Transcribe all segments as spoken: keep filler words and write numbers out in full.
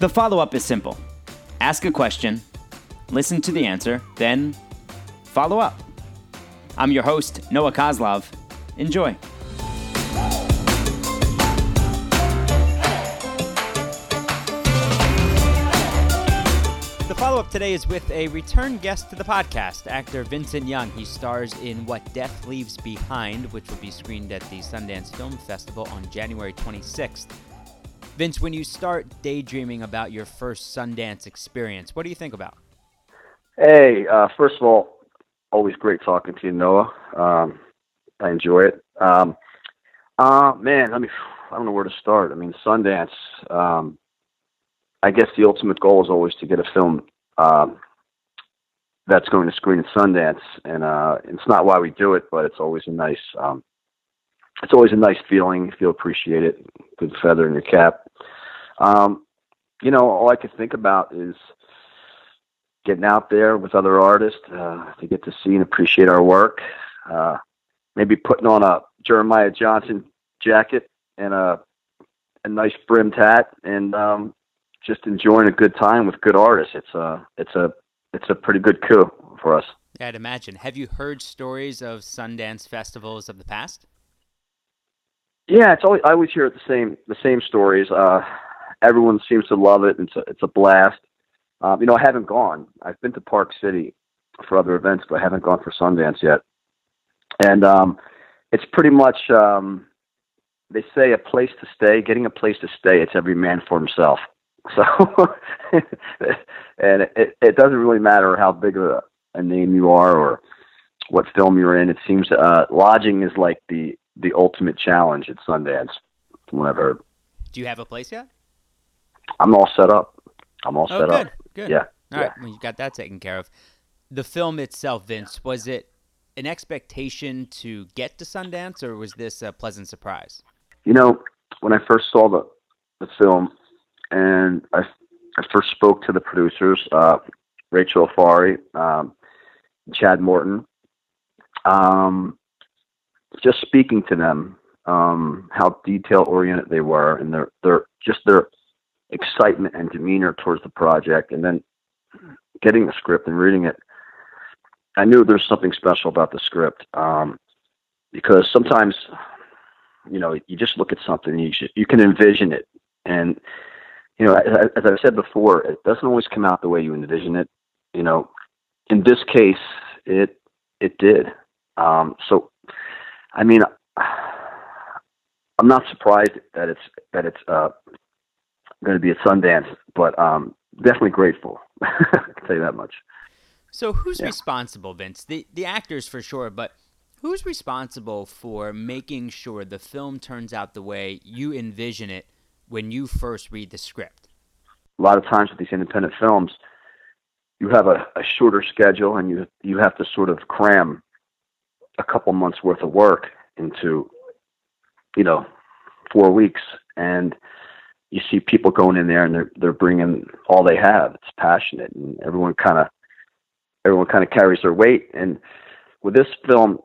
The follow-up is simple. Ask a question, listen to the answer, then follow up. I'm your host, Noah Coslov. Enjoy. The follow-up today is with a return guest to the podcast, actor Vincent Young. He stars in What Death Leaves Behind, which will be screened at the Sundance Film Festival on January twenty-sixth. Vince, when you start daydreaming about your first Sundance experience, what do you think about? Hey, uh, first of all, always great talking to you, Noah. Um, I enjoy it. Um, uh, man, I mean, I don't know where to start. I mean, Sundance, um, I guess the ultimate goal is always to get a film um, that's going to screen at Sundance. And uh, it's not why we do it, but it's always a nice um, it's always a nice feeling if you appreciate it. Good feather in your cap. Um, you know, all I could think about is getting out there with other artists uh, to get to see and appreciate our work. Uh, maybe putting on a Jeremiah Johnson jacket and a, a nice brimmed hat and um, just enjoying a good time with good artists. It's a, it's a, it's a pretty good coup for us. Yeah, I'd imagine. Have you heard stories of Sundance festivals of the past? Yeah, it's always, I always hear the same the same stories. Uh, everyone seems to love it. It's a, it's a blast. Um, you know, I haven't gone. I've been to Park City for other events, but I haven't gone for Sundance yet. And um, it's pretty much, um, they say a place to stay, getting a place to stay, it's every man for himself. So, and it, it doesn't really matter how big of a, a name you are or what film you're in. It seems uh, lodging is like the, the ultimate challenge at Sundance, from what I've heard. Do you have a place yet? I'm all set up. I'm all oh, set good, up. Good. Yeah. All yeah. right. Well, you got that taken care of. The film itself, Vince, was it an expectation to get to Sundance, or was this a pleasant surprise? You know, when I first saw the the film, and I, I first spoke to the producers, uh, Rachel Afari, um, Chad Morton, um, just speaking to them, um, how detail oriented they were, and their, their, just their excitement and demeanor towards the project. And then getting the script and reading it, I knew there's something special about the script. Um, because sometimes, you know, you just look at something, you should, you can envision it. And, you know, as, as I've said before, it doesn't always come out the way you envision it. You know, in this case, it, it did. Um, so, I mean, I'm not surprised that it's that it's uh, going to be at Sundance, but um, definitely grateful. I can tell you that much. So, who's yeah. responsible, Vince? The the actors for sure, but who's responsible for making sure the film turns out the way you envision it when you first read the script? A lot of times with these independent films, you have a, a shorter schedule, and you you have to sort of cram a couple months worth of work into, you know, four weeks. And you see people going in there and they're, they're bringing all they have. It's passionate, and everyone kind of, everyone kind of carries their weight. And with this film,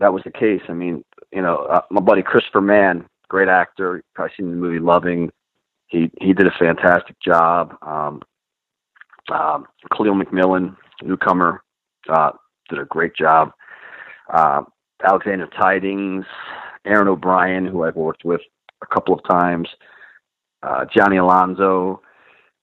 that was the case. I mean, you know, uh, my buddy, Christopher Mann, great actor, you've probably seen the movie Loving. He, he did a fantastic job. Um, um, Khalil McMillan, newcomer, uh, did a great job. Uh, Alexander Tidings, Aaron O'Brien, who I've worked with a couple of times, uh, Johnny Alonzo.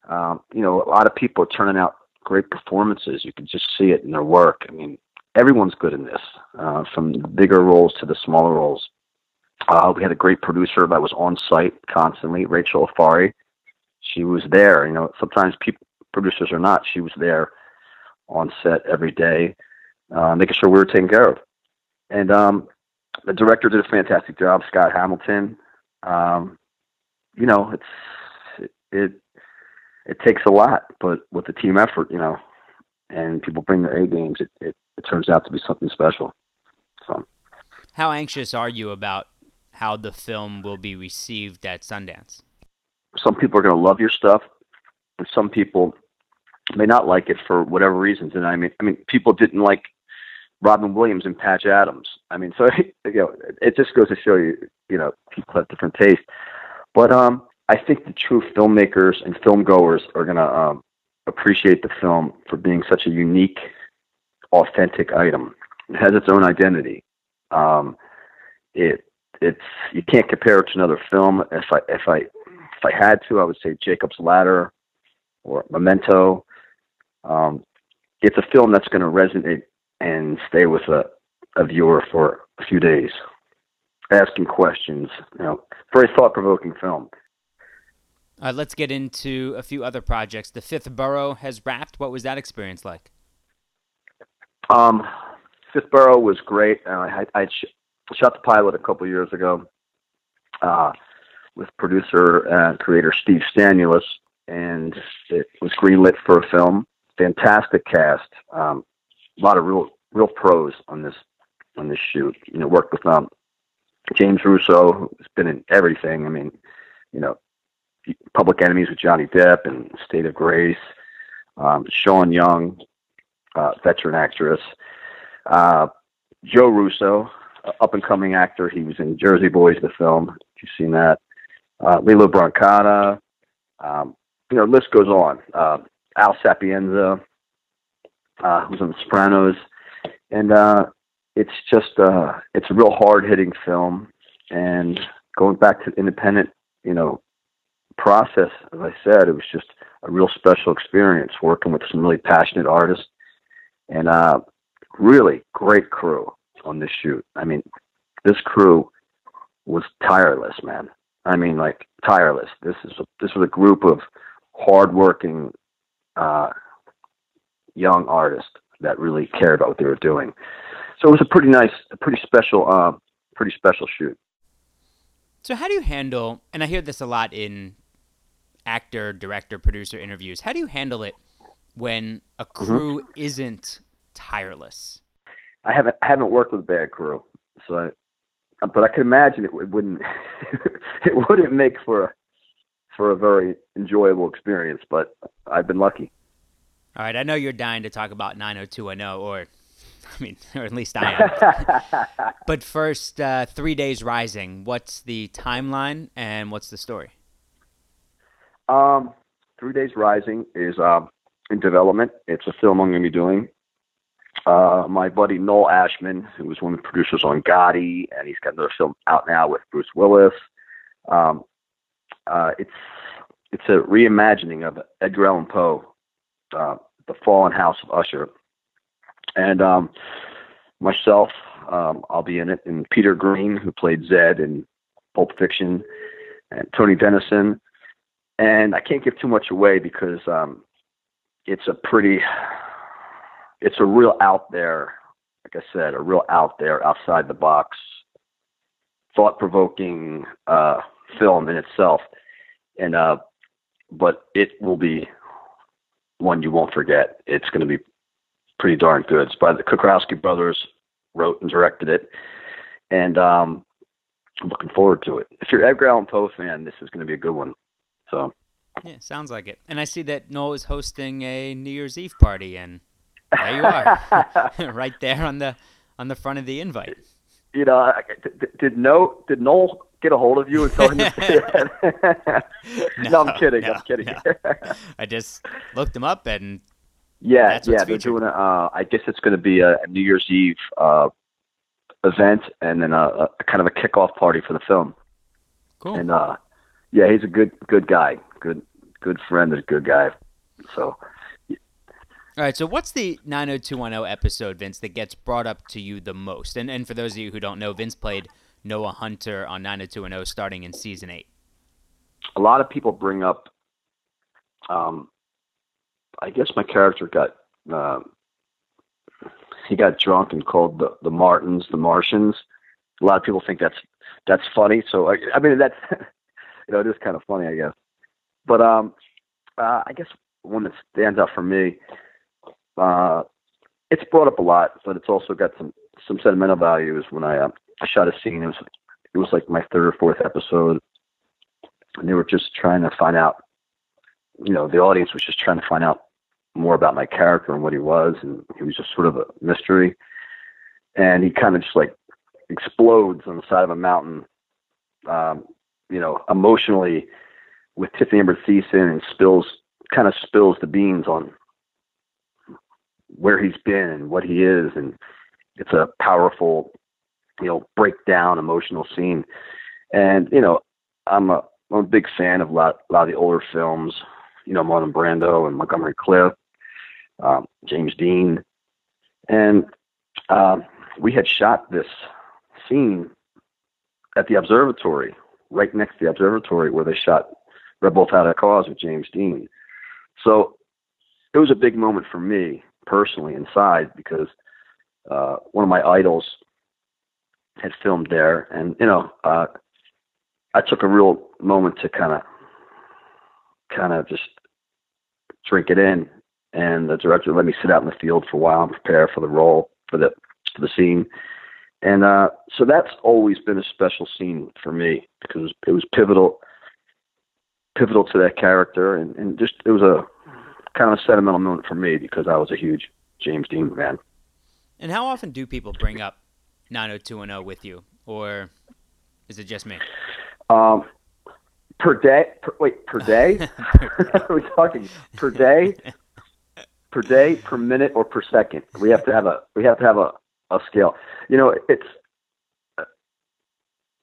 Um, you know, a lot of people are turning out great performances. You can just see it in their work. I mean, everyone's good in this, uh, from the bigger roles to the smaller roles. Uh, we had a great producer that was on site constantly, Rachel Afari. She was there. You know, sometimes people, producers are not. She was there on set every day, uh, making sure we were taken care of. And um, the director did a fantastic job, Scott Hamilton. Um, you know, it's it it takes a lot, but with the team effort, you know, and people bring their A games, it, it, it turns out to be something special. So, how anxious are you about how the film will be received at Sundance? Some people are going to love your stuff, and some people may not like it for whatever reasons. And I mean, I mean, people didn't like Robin Williams and Patch Adams. I mean, so, you know, it just goes to show you, you know, people have different tastes. But um, I think the true filmmakers and film goers are going to um, appreciate the film for being such a unique, authentic item. It has its own identity. Um, it it's you can't compare it to another film. If I if I if I had to, I would say Jacob's Ladder or Memento. Um, it's a film that's going to resonate and stay with a, a viewer for a few days, asking questions. You know, very thought-provoking film. Uh, let's get into a few other projects. The Fifth Borough has wrapped. What was that experience like? Um, Fifth Borough was great. Uh, I, I sh- shot the pilot a couple years ago uh, with producer and creator Steve Stanulis, and it was greenlit for a film. Fantastic cast. Um, a lot of real, real pros on this on this shoot. You know, worked with um, James Russo, who's been in everything. I mean, you know. Public Enemies with Johnny Depp and State of Grace, um, Sean Young, uh, veteran actress, uh, Joe Russo, uh, up-and-coming actor. He was in Jersey Boys, the film, if you've seen that. Uh, Lilo Brancata, um, you know, list goes on. Uh, Al Sapienza, uh, who's on The Sopranos. And uh, it's just, uh, it's a real hard-hitting film. And going back to independent, you know, process, as I said, it was just a real special experience working with some really passionate artists and uh really great crew on this shoot. I mean, this crew was tireless, man. I mean, like tireless. This is a, this was a group of hardworking uh, young artists that really cared about what they were doing. So it was a pretty nice, a pretty special, uh, pretty special shoot. So how do you handle? And I hear this a lot in actor, director, producer interviews. How do you handle it when a crew mm-hmm. isn't tireless? I haven't I haven't worked with a bad crew, so I, but I can imagine it, it wouldn't it wouldn't make for a, for a very enjoyable experience. But I've been lucky. All right, I know you're dying to talk about nine oh two one oh, or I mean, or at least I am. But first, uh, Three Days Rising. What's the timeline and what's the story? Um, Three Days Rising is uh, in development. It's a film I'm going to be doing. Uh, my buddy Noel Ashman, who was one of the producers on Gotti, and he's got another film out now with Bruce Willis. Um, uh, it's it's a reimagining of Edgar Allan Poe, uh, The Fallen House of Usher. And um, myself, um, I'll be in it, and Peter Green, who played Zed in Pulp Fiction, and Tony Dennison. And I can't give too much away because um, it's a pretty, it's a real out there, like I said, a real out there, outside the box, thought-provoking uh, film in itself. And uh, but it will be one you won't forget. It's going to be pretty darn good. It's by the Kukrowski brothers, wrote and directed it. And um, I'm looking forward to it. If you're Edgar Allan Poe fan, this is going to be a good one. So, yeah, sounds like it. And I see that Noel is hosting a New Year's Eve party, and there you are, right there on the on the front of the invite. You know, did, did Noel did Noel get a hold of you and tell him to say that? no, no, I'm kidding. No, I'm kidding. No. I just looked him up and. Yeah, That's yeah, they're doing. A, uh, I guess it's going to be a, a New Year's Eve uh, event, and then a, a kind of a kickoff party for the film. Cool. And uh, yeah, he's a good, good guy, good, good friend, and a good guy. So. Yeah. All right. So, what's the nine oh two one oh episode, Vince, that gets brought up to you the most? And and for those of you who don't know, Vince played Noah Hunter on nine oh two one oh, starting in season eight. A lot of people bring up. Um, I guess my character got, uh, he got drunk and called the, the Martins, the Martians. A lot of people think that's, that's funny. So, I, I mean, that's, you know, it is kind of funny, I guess. But um, uh, I guess one that stands out for me, uh, it's brought up a lot, but it's also got some, some sentimental value is when I, uh, I shot a scene. It was, it was like my third or fourth episode, and they were just trying to find out, you know, the audience was just trying to find out more about my character and what he was. And he was just sort of a mystery. And he kind of just like explodes on the side of a mountain, um, you know, emotionally with Tiffany Amber Thiessen, and spills kind of spills the beans on where he's been and what he is. And it's a powerful, you know, breakdown, emotional scene. And, you know, I'm a, I'm a big fan of a lot, a lot of the older films, you know, Marlon Brando and Montgomery Clift, um, James Dean. And uh, we had shot this scene at the observatory, right next to the observatory where they shot Red Bull Without a Cause with James Dean. So it was a big moment for me personally inside, because uh, one of my idols had filmed there. And, you know, uh, I took a real moment to kind of, kind of just drink it in. And the director let me sit out in the field for a while and prepare for the role, for the, for the scene. And uh, so that's always been a special scene for me, because it was pivotal, pivotal to that character. And, and just, it was a kind of a sentimental moment for me, because I was a huge James Dean fan. And how often do people bring up nine oh two one oh with you, or is it just me? Um, per day, per, wait, per day? We're talking per day, per day, per minute, or per second. We have to have a, we have to have a, a scale. You know, it's uh,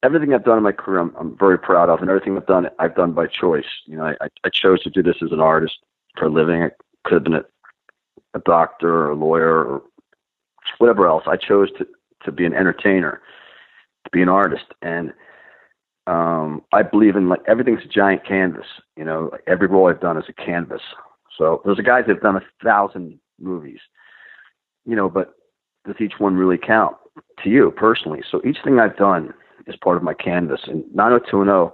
everything I've done in my career, I'm, I'm very proud of, and everything I've done, I've done by choice. You know, I, I chose to do this as an artist for a living. I could have been a, a doctor or a lawyer or whatever else. I chose to, to be an entertainer, to be an artist. And um, I believe in, like, everything's a giant canvas. You know, like, every role I've done is a canvas. So there's a guys that have done a thousand movies, you know, but does each one really count to you personally? So each thing I've done is part of my canvas. And nine oh two one oh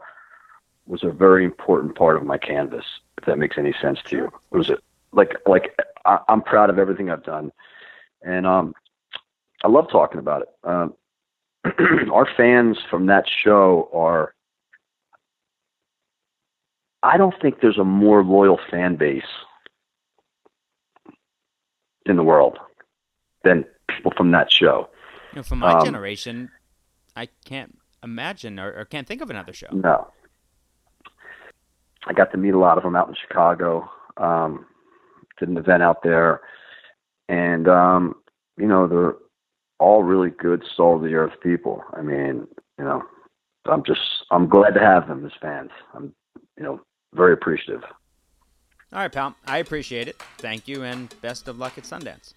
was a very important part of my canvas, if that makes any sense to you. It was a, like, like I, I'm proud of everything I've done. And, um, I love talking about it. Um, our fans from that show are, I don't think there's a more loyal fan base in the world than people from that show. You know, from my um, generation, I can't imagine or, or can't think of another show. No. I got to meet a lot of them out in Chicago. Um, did an event out there. And, um, you know, they're all really good, soul of the earth people. I mean, you know, I'm just, I'm glad to have them as fans. I'm, you know, very appreciative. All right, pal. I appreciate it. Thank you. And best of luck at Sundance.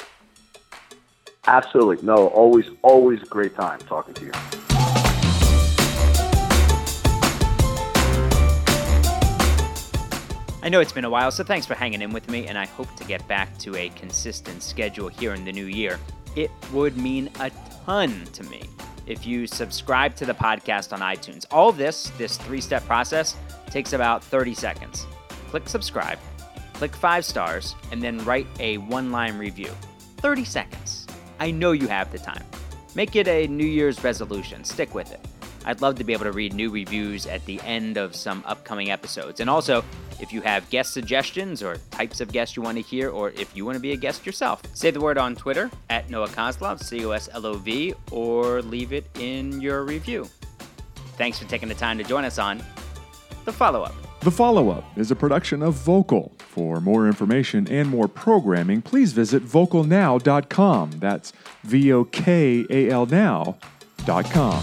Absolutely. No, always, always a great time talking to you. I know it's been a while, so thanks for hanging in with me, and I hope to get back to a consistent schedule here in the new year. It would mean a ton to me if you subscribe to the podcast on iTunes. All of this, this three-step process, takes about thirty seconds. Click subscribe, click five stars, and then write a one-line review. thirty seconds. I know you have the time. Make it a New Year's resolution. Stick with it. I'd love to be able to read new reviews at the end of some upcoming episodes. And also, if you have guest suggestions or types of guests you want to hear, or if you want to be a guest yourself, say the word on Twitter at Noah Coslov, C O S L O V, or leave it in your review. Thanks for taking the time to join us on The Follow-Up. The Follow-Up is a production of Vocal. For more information and more programming, please visit vocal now dot com. That's V O K A L now dot com.